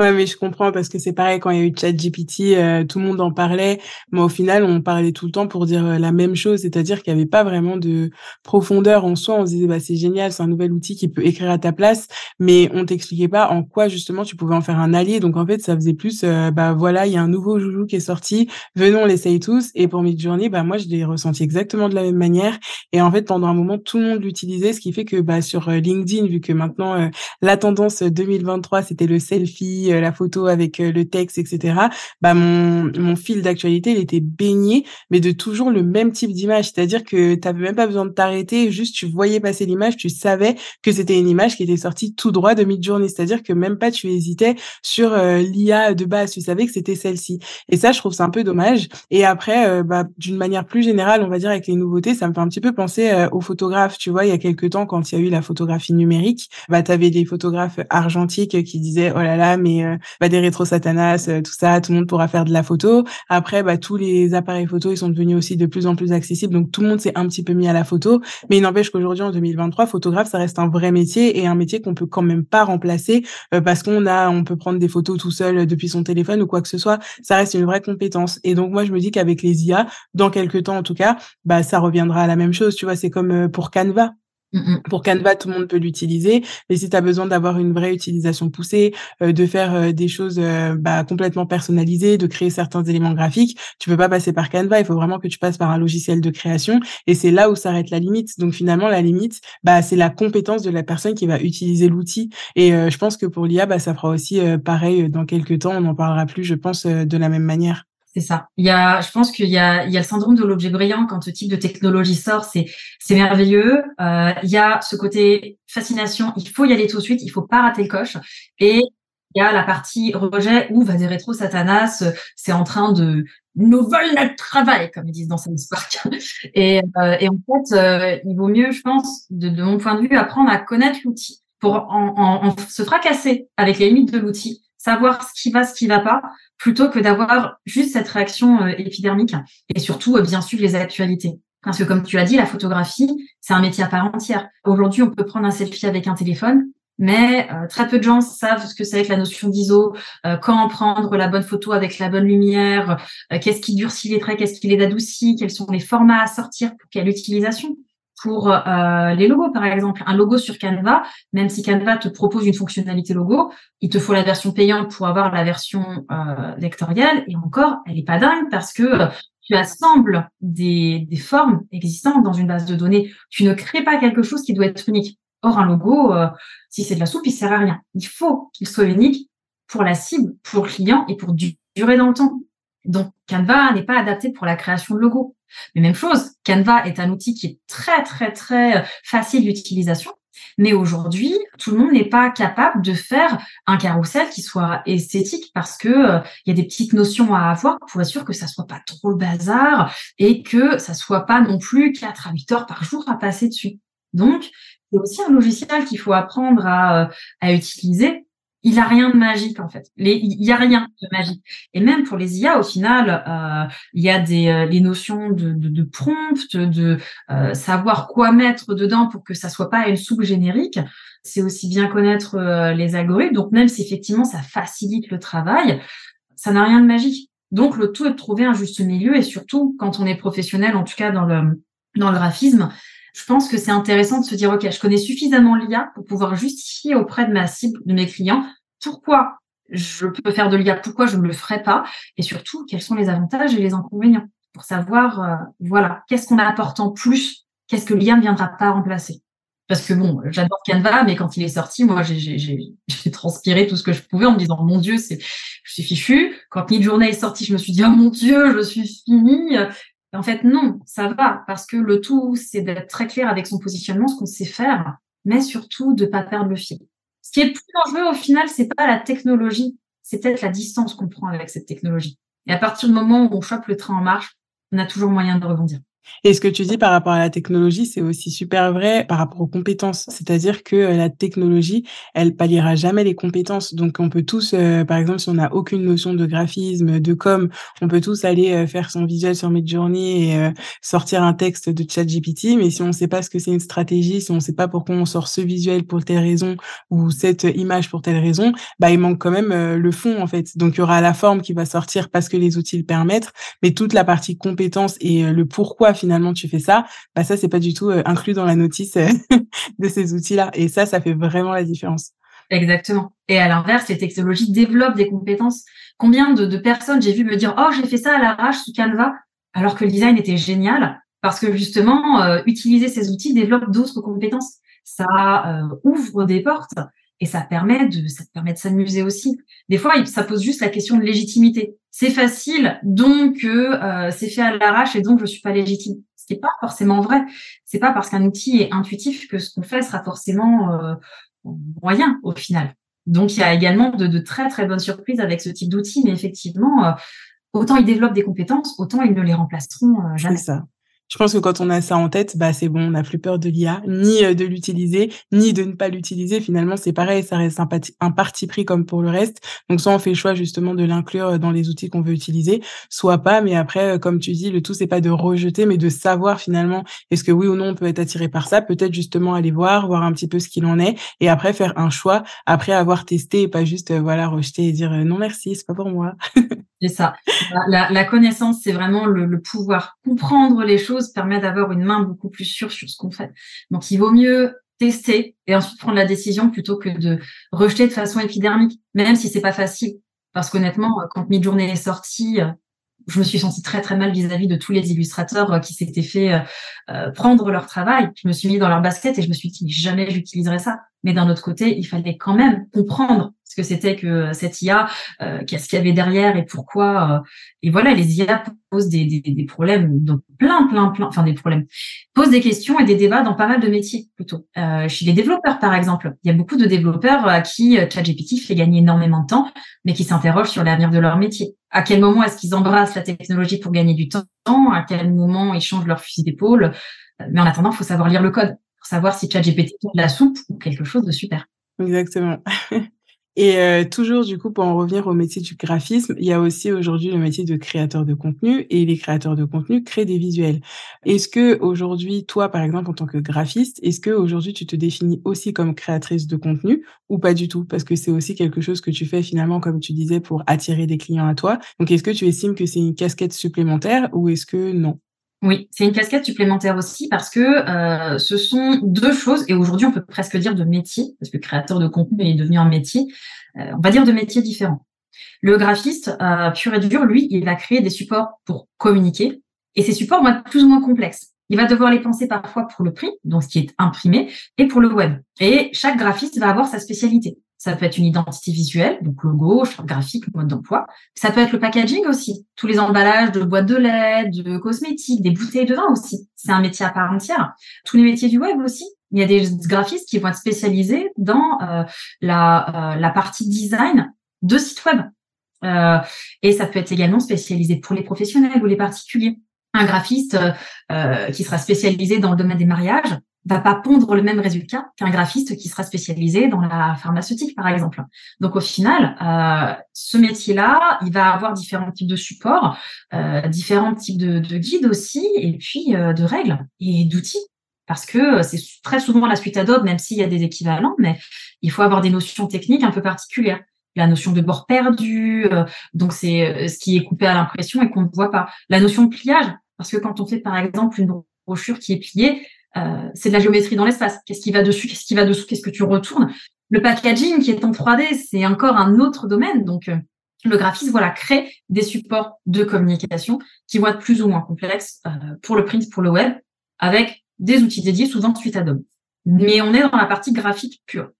Ouais, mais je comprends parce que c'est pareil, quand il y a eu ChatGPT, tout le monde en parlait, mais au final, on parlait tout le temps pour dire la même chose, c'est-à-dire qu'il n'y avait pas vraiment de profondeur en soi. On se disait, bah, c'est génial, c'est un nouvel outil qui peut écrire à ta place, mais on t'expliquait pas en quoi, justement, tu pouvais en faire un allié. Donc, en fait, ça faisait plus, bah, voilà, il y a un nouveau joujou qui est sorti, venons, on l'essaye tous. Et pour Midjourney, bah, moi, je l'ai ressenti exactement de la même manière. Et en fait, pendant un moment, tout le monde l'utilisait, ce qui fait que, bah, sur LinkedIn, vu que maintenant, la tendance 2023, c'était le selfie, la photo avec le texte, etc. Bah, mon fil d'actualité, il était baigné, mais de toujours le même type d'image. C'est-à-dire que t'avais même pas besoin de t'arrêter, juste tu voyais passer l'image, tu savais que c'était une image qui était sortie tout droit de Midjourney. C'est-à-dire que même pas tu hésitais sur l'IA de base, tu savais que c'était celle-ci. Et ça, je trouve ça un peu dommage. Et après, bah, d'une manière plus générale, on va dire avec les nouveautés, ça me fait un petit peu penser aux photographes. Tu vois, il y a quelques temps, quand il y a eu la photographie numérique, bah, t'avais des photographes argentiques qui disaient, oh là là, mais bah, des rétro satanas, tout ça, tout le monde pourra faire de la photo. Après, bah, tous les appareils photo, ils sont devenus aussi de plus en plus accessibles, donc tout le monde s'est un petit peu mis à la photo. Mais il n'empêche qu'aujourd'hui, en 2023, photographe, ça reste un vrai métier et un métier qu'on peut quand même pas remplacer parce qu'on peut prendre des photos tout seul depuis son téléphone ou quoi que ce soit. Ça reste une vraie compétence. Et donc moi, je me dis qu'avec les IA, dans quelques temps en tout cas, bah, ça reviendra à la même chose. Tu vois, c'est comme pour Canva. Pour Canva, tout le monde peut l'utiliser, mais si tu as besoin d'avoir une vraie utilisation poussée, de faire des choses bah, complètement personnalisées, de créer certains éléments graphiques, tu peux pas passer par Canva, il faut vraiment que tu passes par un logiciel de création et c'est là où s'arrête la limite. Donc finalement, la limite, bah, c'est la compétence de la personne qui va utiliser l'outil et je pense que pour l'IA, bah, ça fera aussi pareil dans quelques temps, on n'en parlera plus, je pense, de la même manière. C'est ça. Je pense qu'il y a le syndrome de l'objet brillant quand ce type de technologie sort, c'est merveilleux. Il y a ce côté fascination, il faut y aller tout de suite, il faut pas rater le coche. Et il y a la partie rejet où va des rétro satanas, c'est en train de nous voler notre travail, comme ils disent dans South Park. Et en fait, il vaut mieux, je pense, de mon point de vue, apprendre à connaître l'outil pour en se fracasser avec les limites de l'outil, savoir ce qui va pas, plutôt que d'avoir juste cette réaction épidermique et surtout bien suivre les actualités. Parce que comme tu l'as dit, la photographie, c'est un métier à part entière. Aujourd'hui, on peut prendre un selfie avec un téléphone, mais très peu de gens savent ce que c'est que la notion d'ISO, quand prendre la bonne photo avec la bonne lumière, qu'est-ce qui durcit les traits, qu'est-ce qui les adoucit, quels sont les formats à sortir, pour quelle utilisation. Pour les logos, par exemple, un logo sur Canva, même si Canva te propose une fonctionnalité logo, il te faut la version payante pour avoir la version vectorielle. Et encore, elle est pas dingue parce que tu assembles des formes existantes dans une base de données. Tu ne crées pas quelque chose qui doit être unique. Or, un logo, si c'est de la soupe, il sert à rien. Il faut qu'il soit unique pour la cible, pour le client et pour durer dans le temps. Donc, Canva n'est pas adapté pour la création de logos. Mais même chose, Canva est un outil qui est très, très, très facile d'utilisation. Mais aujourd'hui, tout le monde n'est pas capable de faire un carrousel qui soit esthétique parce que y a des petites notions à avoir pour être sûr que ça soit pas trop le bazar et que ça soit pas non plus 4 à 8 heures par jour à passer dessus. Donc, c'est aussi un logiciel qu'il faut apprendre à utiliser. il a rien de magique en fait. Il y a rien de magique. Et même pour les IA, au final, il y a les notions de prompt, de savoir quoi mettre dedans pour que ça soit pas une soupe générique. C'est aussi bien connaître les algorithmes. Donc même si effectivement ça facilite le travail, ça n'a rien de magique. Donc le tout est de trouver un juste milieu, et surtout quand on est professionnel, en tout cas dans le graphisme. Je pense que c'est intéressant de se dire, OK, je connais suffisamment l'IA pour pouvoir justifier auprès de ma cible, de mes clients, pourquoi je peux faire de l'IA, pourquoi je ne le ferai pas, et surtout, quels sont les avantages et les inconvénients pour savoir, qu'est-ce qu'on apporte en plus, qu'est-ce que l'IA ne viendra pas remplacer. Parce que bon, j'adore Canva, mais quand il est sorti, moi, j'ai transpiré tout ce que je pouvais en me disant, mon Dieu, je suis fichue. Quand Midjourney est sorti, je me suis dit, oh mon Dieu, je suis finie. En fait, non, ça va, parce que le tout, c'est d'être très clair avec son positionnement, ce qu'on sait faire, mais surtout de ne pas perdre le fil. Ce qui est plus dangereux, au final, c'est pas la technologie, c'est peut-être la distance qu'on prend avec cette technologie. Et à partir du moment où on chope le train en marche, on a toujours moyen de rebondir. Et ce que tu dis par rapport à la technologie, c'est aussi super vrai par rapport aux compétences. C'est-à-dire que la technologie, elle palliera jamais les compétences. Donc, on peut tous, par exemple, si on n'a aucune notion de graphisme, de com, on peut tous aller faire son visuel sur Midjourney et sortir un texte de ChatGPT. Mais si on ne sait pas ce que c'est une stratégie, si on ne sait pas pourquoi on sort ce visuel pour telle raison ou cette image pour telle raison, bah, il manque quand même le fond, en fait. Donc, il y aura la forme qui va sortir parce que les outils le permettent, mais toute la partie compétences et le pourquoi finalement tu fais ça, bah ça c'est pas du tout inclus dans la notice de ces outils-là, et ça fait vraiment la différence. Exactement. Et à l'inverse, les technologies développent des compétences. Combien de personnes j'ai vu me dire « Oh, j'ai fait ça à l'arrache sous Canva », alors que le design était génial, parce que justement, utiliser ces outils développe d'autres compétences. Ça ouvre des portes et ça permet de s'amuser aussi. Des fois, ça pose juste la question de légitimité. C'est facile, donc c'est fait à l'arrache et donc je suis pas légitime. Ce qui n'est pas forcément vrai. C'est pas parce qu'un outil est intuitif que ce qu'on fait sera forcément moyen au final. Donc il y a également de très très bonnes surprises avec ce type d'outils, mais effectivement, autant ils développent des compétences, autant ils ne les remplaceront jamais. C'est ça. Je pense que quand on a ça en tête, bah c'est bon, on n'a plus peur de l'IA, ni de l'utiliser, ni de ne pas l'utiliser. Finalement, c'est pareil, ça reste un parti pris comme pour le reste. Donc, soit on fait le choix justement de l'inclure dans les outils qu'on veut utiliser, soit pas. Mais après, comme tu dis, le tout, c'est pas de rejeter, mais de savoir finalement, est-ce que oui ou non, on peut être attiré par ça. Peut-être justement aller voir un petit peu ce qu'il en est, et après faire un choix, après avoir testé, et pas juste rejeter et dire non merci, c'est pas pour moi. C'est ça. La connaissance, c'est vraiment le pouvoir. Comprendre les choses permet d'avoir une main beaucoup plus sûre sur ce qu'on fait. Donc, il vaut mieux tester et ensuite prendre la décision plutôt que de rejeter de façon épidermique, même si c'est pas facile. Parce qu'honnêtement, quand Midjourney est sortie, je me suis sentie très, très mal vis-à-vis de tous les illustrateurs qui s'étaient fait prendre leur travail. Je me suis mis dans leur basket et je me suis dit, jamais j'utiliserai ça. Mais d'un autre côté, il fallait quand même comprendre ce que c'était que cette IA, qu'est-ce qu'il y avait derrière et pourquoi. Et voilà, les IA posent des problèmes, donc posent des questions et des débats dans pas mal de métiers plutôt. Chez les développeurs, par exemple, il y a beaucoup de développeurs à qui ChatGPT fait gagner énormément de temps, mais qui s'interrogent sur l'avenir de leur métier. À quel moment est-ce qu'ils embrassent la technologie pour gagner du temps? À quel moment ils changent leur fusil d'épaule? Mais en attendant, il faut savoir lire le code. Savoir si ChatGPT fait de la soupe ou quelque chose de super. Exactement. Et toujours, du coup, pour en revenir au métier du graphisme, il y a aussi aujourd'hui le métier de créateur de contenu, et les créateurs de contenu créent des visuels. Est-ce que aujourd'hui, toi, par exemple, en tant que graphiste, est-ce que aujourd'hui tu te définis aussi comme créatrice de contenu ou pas du tout? Parce que c'est aussi quelque chose que tu fais finalement, comme tu disais, pour attirer des clients à toi. Donc, est-ce que tu estimes que c'est une casquette supplémentaire ou est-ce que non? Oui, c'est une casquette supplémentaire aussi parce que ce sont deux choses, et aujourd'hui on peut presque dire de métiers, parce que créateur de contenu est devenu un métier, on va dire de métiers différents. Le graphiste, pur et dur, lui, il va créer des supports pour communiquer, et ces supports vont être plus ou moins complexes. Il va devoir les penser parfois pour le print, donc ce qui est imprimé, et pour le web. Et chaque graphiste va avoir sa spécialité. Ça peut être une identité visuelle, donc logo, charte graphique, mode d'emploi. Ça peut être le packaging aussi, tous les emballages de boîtes de lait, de cosmétiques, des bouteilles de vin aussi. C'est un métier à part entière. Tous les métiers du web aussi. Il y a des graphistes qui vont être spécialisés dans la partie design de sites web. Et ça peut être également spécialisé pour les professionnels ou les particuliers. Un graphiste qui sera spécialisé dans le domaine des mariages, va pas pondre le même résultat qu'un graphiste qui sera spécialisé dans la pharmaceutique, par exemple. Donc, au final, ce métier-là, il va avoir différents types de supports, différents types de guides aussi, et puis de règles et d'outils. Parce que c'est très souvent la suite Adobe, même s'il y a des équivalents, mais il faut avoir des notions techniques un peu particulières. La notion de bord perdu, donc c'est ce qui est coupé à l'impression et qu'on ne voit pas. La notion de pliage, parce que quand on fait, par exemple, une brochure qui est pliée, c'est de la géométrie dans l'espace. Qu'est-ce qui va dessus? Qu'est-ce qui va dessous? Qu'est-ce que tu retournes? Le packaging qui est en 3D, c'est encore un autre domaine. Donc, le graphiste, voilà, crée des supports de communication qui vont être plus ou moins complexes pour le print, pour le web, avec des outils dédiés, souvent suite Adobe. Mais on est dans la partie graphique pure.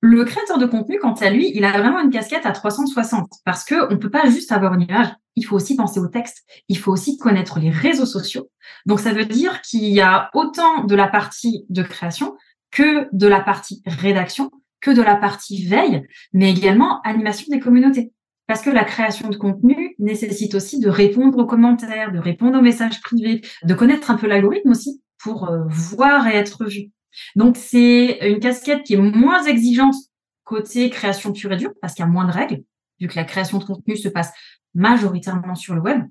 Le créateur de contenu, quant à lui, il a vraiment une casquette à 360 parce que on peut pas juste avoir une image. Il faut aussi penser au texte. Il faut aussi connaître les réseaux sociaux. Donc, ça veut dire qu'il y a autant de la partie de création que de la partie rédaction, que de la partie veille, mais également animation des communautés. Parce que la création de contenu nécessite aussi de répondre aux commentaires, de répondre aux messages privés, de connaître un peu l'algorithme aussi pour voir et être vu. Donc, c'est une casquette qui est moins exigeante côté création pure et dure parce qu'il y a moins de règles, vu que la création de contenu se passe majoritairement sur le web,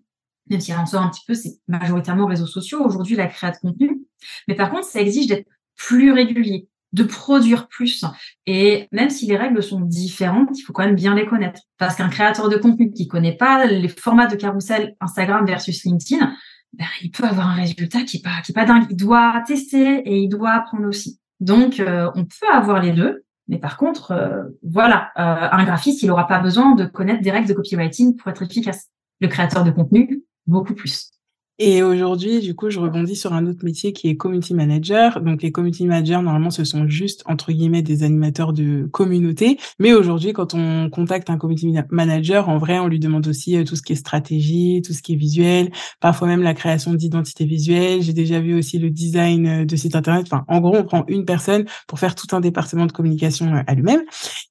même si elle en sort un petit peu, c'est majoritairement réseaux sociaux. Aujourd'hui, la création de contenu. Mais par contre, ça exige d'être plus régulier, de produire plus. Et même si les règles sont différentes, il faut quand même bien les connaître. Parce qu'un créateur de contenu qui connaît pas les formats de carrousel Instagram versus LinkedIn, ben, il peut avoir un résultat qui est pas dingue. Il doit tester et il doit apprendre aussi. Donc, on peut avoir les deux. Mais par contre, un graphiste, il n'aura pas besoin de connaître des règles de copywriting pour être efficace. Le créateur de contenu, beaucoup plus. Et aujourd'hui, du coup, je rebondis sur un autre métier qui est community manager. Donc, les community managers, normalement, ce sont juste, entre guillemets, des animateurs de communauté. Mais aujourd'hui, quand on contacte un community manager, en vrai, on lui demande aussi tout ce qui est stratégie, tout ce qui est visuel, parfois même la création d'identité visuelle. J'ai déjà vu aussi le design de site internet. Enfin, en gros, on prend une personne pour faire tout un département de communication à lui-même.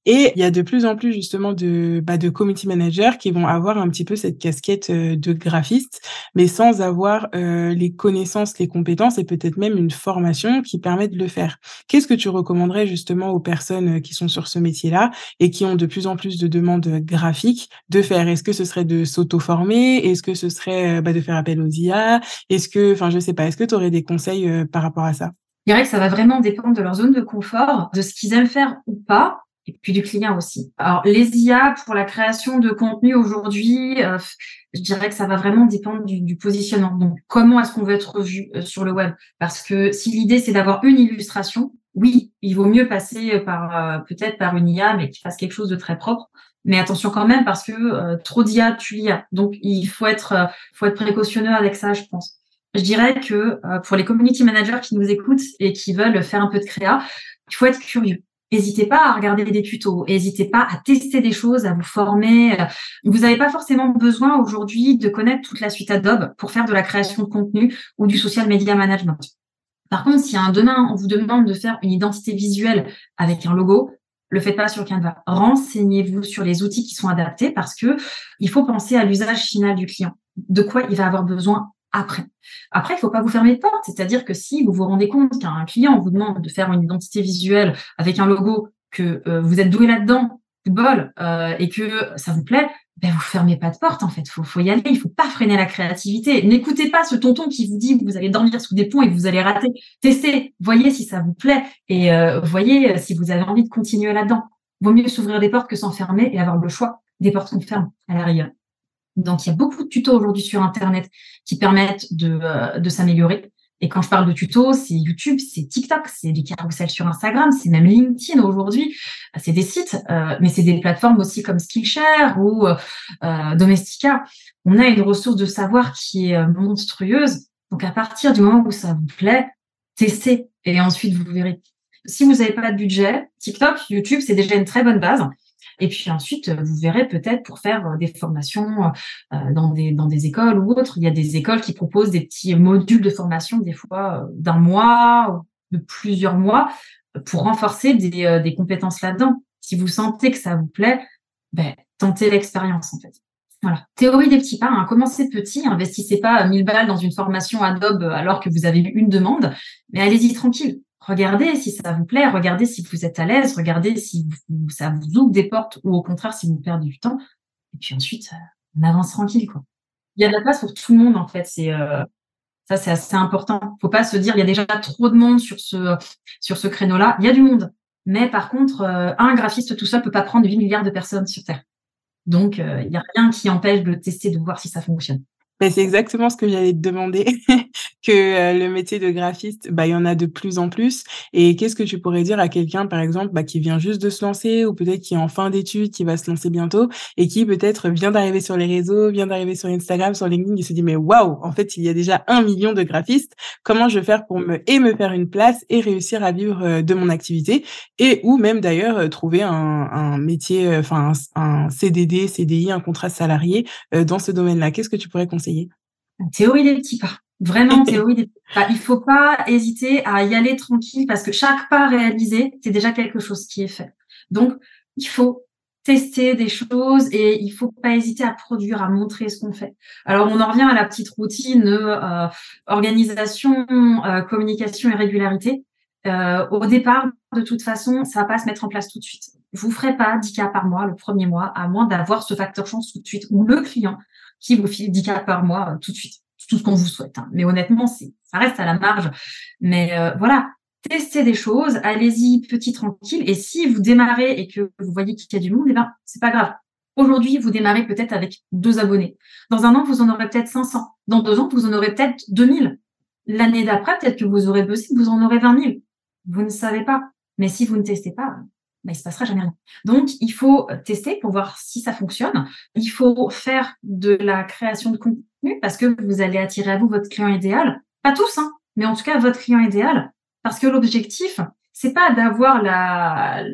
Et il y a de plus en plus, justement, de community managers qui vont avoir un petit peu cette casquette de graphiste, mais sans avoir les connaissances, les compétences et peut-être même une formation qui permet de le faire. Qu'est-ce que tu recommanderais justement aux personnes qui sont sur ce métier-là et qui ont de plus en plus de demandes graphiques de faire? Est-ce que ce serait de s'auto-former? Est-ce que ce serait de faire appel aux IA? Est-ce que tu aurais des conseils par rapport à ça? Je dirais que ça va vraiment dépendre de leur zone de confort, de ce qu'ils aiment faire ou pas, et puis du client aussi. Alors, les IA pour la création de contenu aujourd'hui, je dirais que ça va vraiment dépendre du positionnement. Donc, comment est-ce qu'on veut être vu sur le web? Parce que si l'idée, c'est d'avoir une illustration, oui, il vaut mieux passer par une IA, mais qui fasse quelque chose de très propre. Mais attention quand même, parce que trop d'IA, tu l'IA. Donc, il faut être précautionneux avec ça, je pense. Je dirais que pour les community managers qui nous écoutent et qui veulent faire un peu de créa, il faut être curieux. N'hésitez pas à regarder des tutos, n'hésitez pas à tester des choses, à vous former. Vous n'avez pas forcément besoin aujourd'hui de connaître toute la suite Adobe pour faire de la création de contenu ou du social media management. Par contre, si un demain, on vous demande de faire une identité visuelle avec un logo, le faites pas sur Canva. Renseignez-vous sur les outils qui sont adaptés parce que il faut penser à l'usage final du client, de quoi il va avoir besoin après. Après, il ne faut pas vous fermer de porte. C'est-à-dire que si vous vous rendez compte qu'un client vous demande de faire une identité visuelle avec un logo, que vous êtes doué là-dedans, et que ça vous plaît, ben vous fermez pas de porte, en fait. Faut y aller. Il faut pas freiner la créativité. N'écoutez pas ce tonton qui vous dit que vous allez dormir sous des ponts et que vous allez rater. Testez. Voyez si ça vous plaît et voyez si vous avez envie de continuer là-dedans. Vaut mieux s'ouvrir des portes que s'enfermer et avoir le choix des portes qu'on ferme à la rigueur. Donc, il y a beaucoup de tutos aujourd'hui sur Internet qui permettent de s'améliorer. Et quand je parle de tutos, c'est YouTube, c'est TikTok, c'est des carousels sur Instagram, c'est même LinkedIn aujourd'hui. C'est des sites, mais c'est des plateformes aussi comme Skillshare ou Domestika. On a une ressource de savoir qui est monstrueuse. Donc, à partir du moment où ça vous plaît, testez et ensuite vous verrez. Si vous n'avez pas de budget, TikTok, YouTube, c'est déjà une très bonne base. Et puis ensuite, vous verrez peut-être pour faire des formations dans des écoles ou autres. Il y a des écoles qui proposent des petits modules de formation, des fois d'un mois, de plusieurs mois, pour renforcer des compétences là-dedans. Si vous sentez que ça vous plaît, tentez l'expérience en fait. Voilà. Théorie des petits pas, hein. Commencez petit, investissez pas 1000 balles dans une formation Adobe alors que vous avez eu une demande, mais allez-y tranquille. Regardez si ça vous plaît, regardez si vous êtes à l'aise, regardez si ça vous ouvre des portes ou au contraire si vous perdez du temps. Et puis ensuite, on avance tranquille, quoi. Il y a de la place pour tout le monde, en fait. C'est ça, c'est assez important. Faut pas se dire il y a déjà trop de monde sur ce créneau-là. Il y a du monde, mais par contre, un graphiste tout seul peut pas prendre 8 milliards de personnes sur Terre. Donc, il n'y a rien qui empêche de tester, de voir si ça fonctionne. Mais c'est exactement ce que j'allais te demander, que le métier de graphiste, il y en a de plus en plus. Et qu'est-ce que tu pourrais dire à quelqu'un, par exemple, qui vient juste de se lancer ou peut-être qui est en fin d'études, qui va se lancer bientôt et qui peut-être vient d'arriver sur les réseaux, vient d'arriver sur Instagram, sur LinkedIn et se dit « mais waouh, en fait, il y a déjà 1 million de graphistes. Comment je vais faire pour me faire une place et réussir à vivre de mon activité ?» Et ou même d'ailleurs trouver un métier, un CDD, CDI, un contrat salarié dans ce domaine-là. Qu'est-ce que tu pourrais conseiller? Théorie des petits pas. Vraiment, théorie des petits pas. Il ne faut pas hésiter à y aller tranquille parce que chaque pas réalisé, c'est déjà quelque chose qui est fait. Donc, il faut tester des choses et il ne faut pas hésiter à produire, à montrer ce qu'on fait. Alors, on en revient à la petite routine organisation, communication et régularité. Au départ, de toute façon, ça ne va pas se mettre en place tout de suite. Vous ne ferez pas 10 cas par mois le premier mois, à moins d'avoir ce facteur chance tout de suite ou le client qui vous file 10 cas par mois tout de suite, tout ce qu'on vous souhaite. Hein. Mais honnêtement, ça reste à la marge. Mais voilà, testez des choses, allez-y petit tranquille. Et si vous démarrez et que vous voyez qu'il y a du monde, eh ben c'est pas grave. Aujourd'hui, vous démarrez peut-être avec 2 abonnés. Dans 1 an, vous en aurez peut-être 500. Dans 2 ans, vous en aurez peut-être 2000. L'année d'après, peut-être que vous aurez buzzé, vous en aurez 20 000. Vous ne savez pas. Mais si vous ne testez pas, il se passera jamais rien. Donc, il faut tester pour voir si ça fonctionne. Il faut faire de la création de contenu parce que vous allez attirer à vous votre client idéal. Pas tous, hein, mais en tout cas, votre client idéal. Parce que l'objectif, c'est pas d'avoir la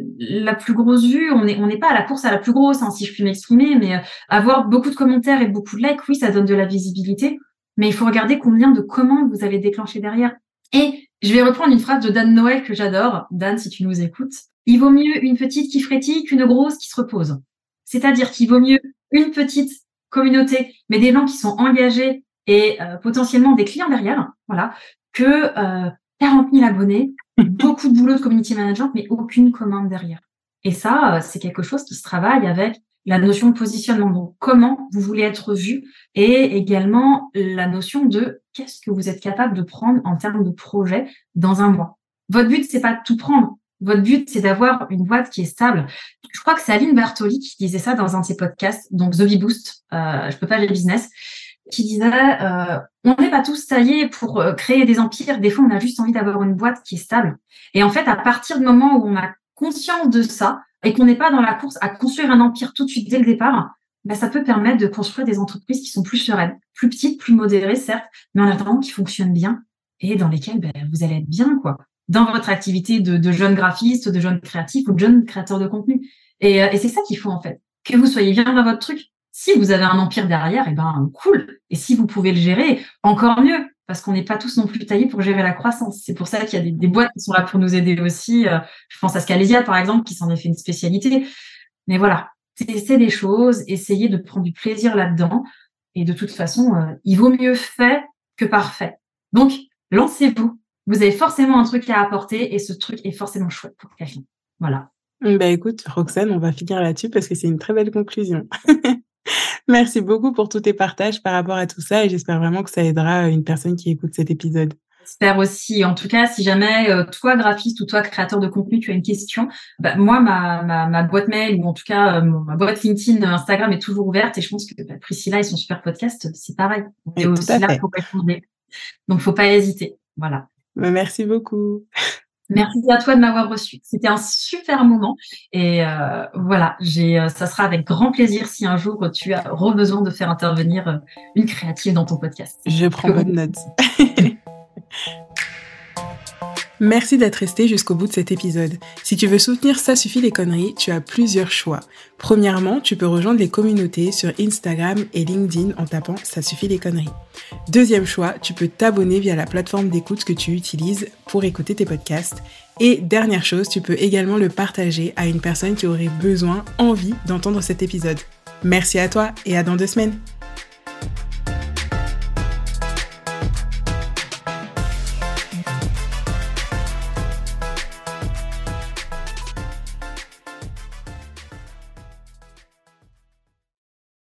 plus grosse vue. On n'est pas à la course à la plus grosse, hein, si je puis m'exprimer, mais avoir beaucoup de commentaires et beaucoup de likes, oui, ça donne de la visibilité. Mais il faut regarder combien de commandes vous avez déclenché derrière. Et je vais reprendre une phrase de Dan Noël que j'adore. Dan, si tu nous écoutes, il vaut mieux une petite qui frétille qu'une grosse qui se repose. C'est-à-dire qu'il vaut mieux une petite communauté, mais des gens qui sont engagés et potentiellement des clients derrière, voilà, que 40 000 abonnés, beaucoup de boulot de community management, mais aucune commande derrière. Et ça, c'est quelque chose qui se travaille avec la notion de positionnement, donc comment vous voulez être vu, et également la notion de qu'est-ce que vous êtes capable de prendre en termes de projet dans 1 mois. Votre but, c'est pas de tout prendre. Votre but, c'est d'avoir une boîte qui est stable. Je crois que c'est Aline Bartoli qui disait ça dans un de ses podcasts, donc The BeBoost, je peux pas le business, qui disait on n'est pas tous taillés pour créer des empires. Des fois, on a juste envie d'avoir une boîte qui est stable. Et en fait, à partir du moment où on a conscience de ça, et qu'on n'est pas dans la course à construire un empire tout de suite dès le départ, ça peut permettre de construire des entreprises qui sont plus sereines, plus petites, plus modérées, certes, mais en attendant qui fonctionnent bien et dans lesquelles vous allez être bien, quoi, dans votre activité de jeune graphiste, de jeune créatif ou de jeune créateur de contenu. Et c'est ça qu'il faut, en fait, que vous soyez bien dans votre truc. Si vous avez un empire derrière, cool. Et si vous pouvez le gérer, encore mieux, parce qu'on n'est pas tous non plus taillés pour gérer la croissance. C'est pour ça qu'il y a des boîtes qui sont là pour nous aider aussi. Je pense à Scalésia, par exemple, qui s'en est fait une spécialité. Mais voilà, testez des choses, essayez de prendre du plaisir là-dedans. Et de toute façon, il vaut mieux fait que parfait. Donc, lancez-vous. Vous avez forcément un truc à apporter et ce truc est forcément chouette pour quelqu'un. Voilà. Écoute, Roxane, on va finir là-dessus parce que c'est une très belle conclusion. Merci beaucoup pour tous tes partages par rapport à tout ça et j'espère vraiment que ça aidera une personne qui écoute cet épisode. J'espère aussi. En tout cas, si jamais toi, graphiste ou toi, créateur de contenu, tu as une question, moi, ma boîte mail ou en tout cas ma boîte LinkedIn, Instagram est toujours ouverte et je pense que Priscilla et son super podcast, c'est pareil. Et aussi là pour répondre. Donc, faut pas hésiter. Voilà. Merci beaucoup. Merci à toi de m'avoir reçu. C'était un super moment. Et voilà, ça sera avec grand plaisir si un jour tu as besoin de faire intervenir une créative dans ton podcast. Je prends bonne note. Merci d'être resté jusqu'au bout de cet épisode. Si tu veux soutenir Ça suffit les conneries, tu as plusieurs choix. Premièrement, tu peux rejoindre les communautés sur Instagram et LinkedIn en tapant Ça suffit les conneries. Deuxième choix, tu peux t'abonner via la plateforme d'écoute que tu utilises pour écouter tes podcasts. Et dernière chose, tu peux également le partager à une personne qui aurait envie d'entendre cet épisode. Merci à toi et à dans 2 semaines.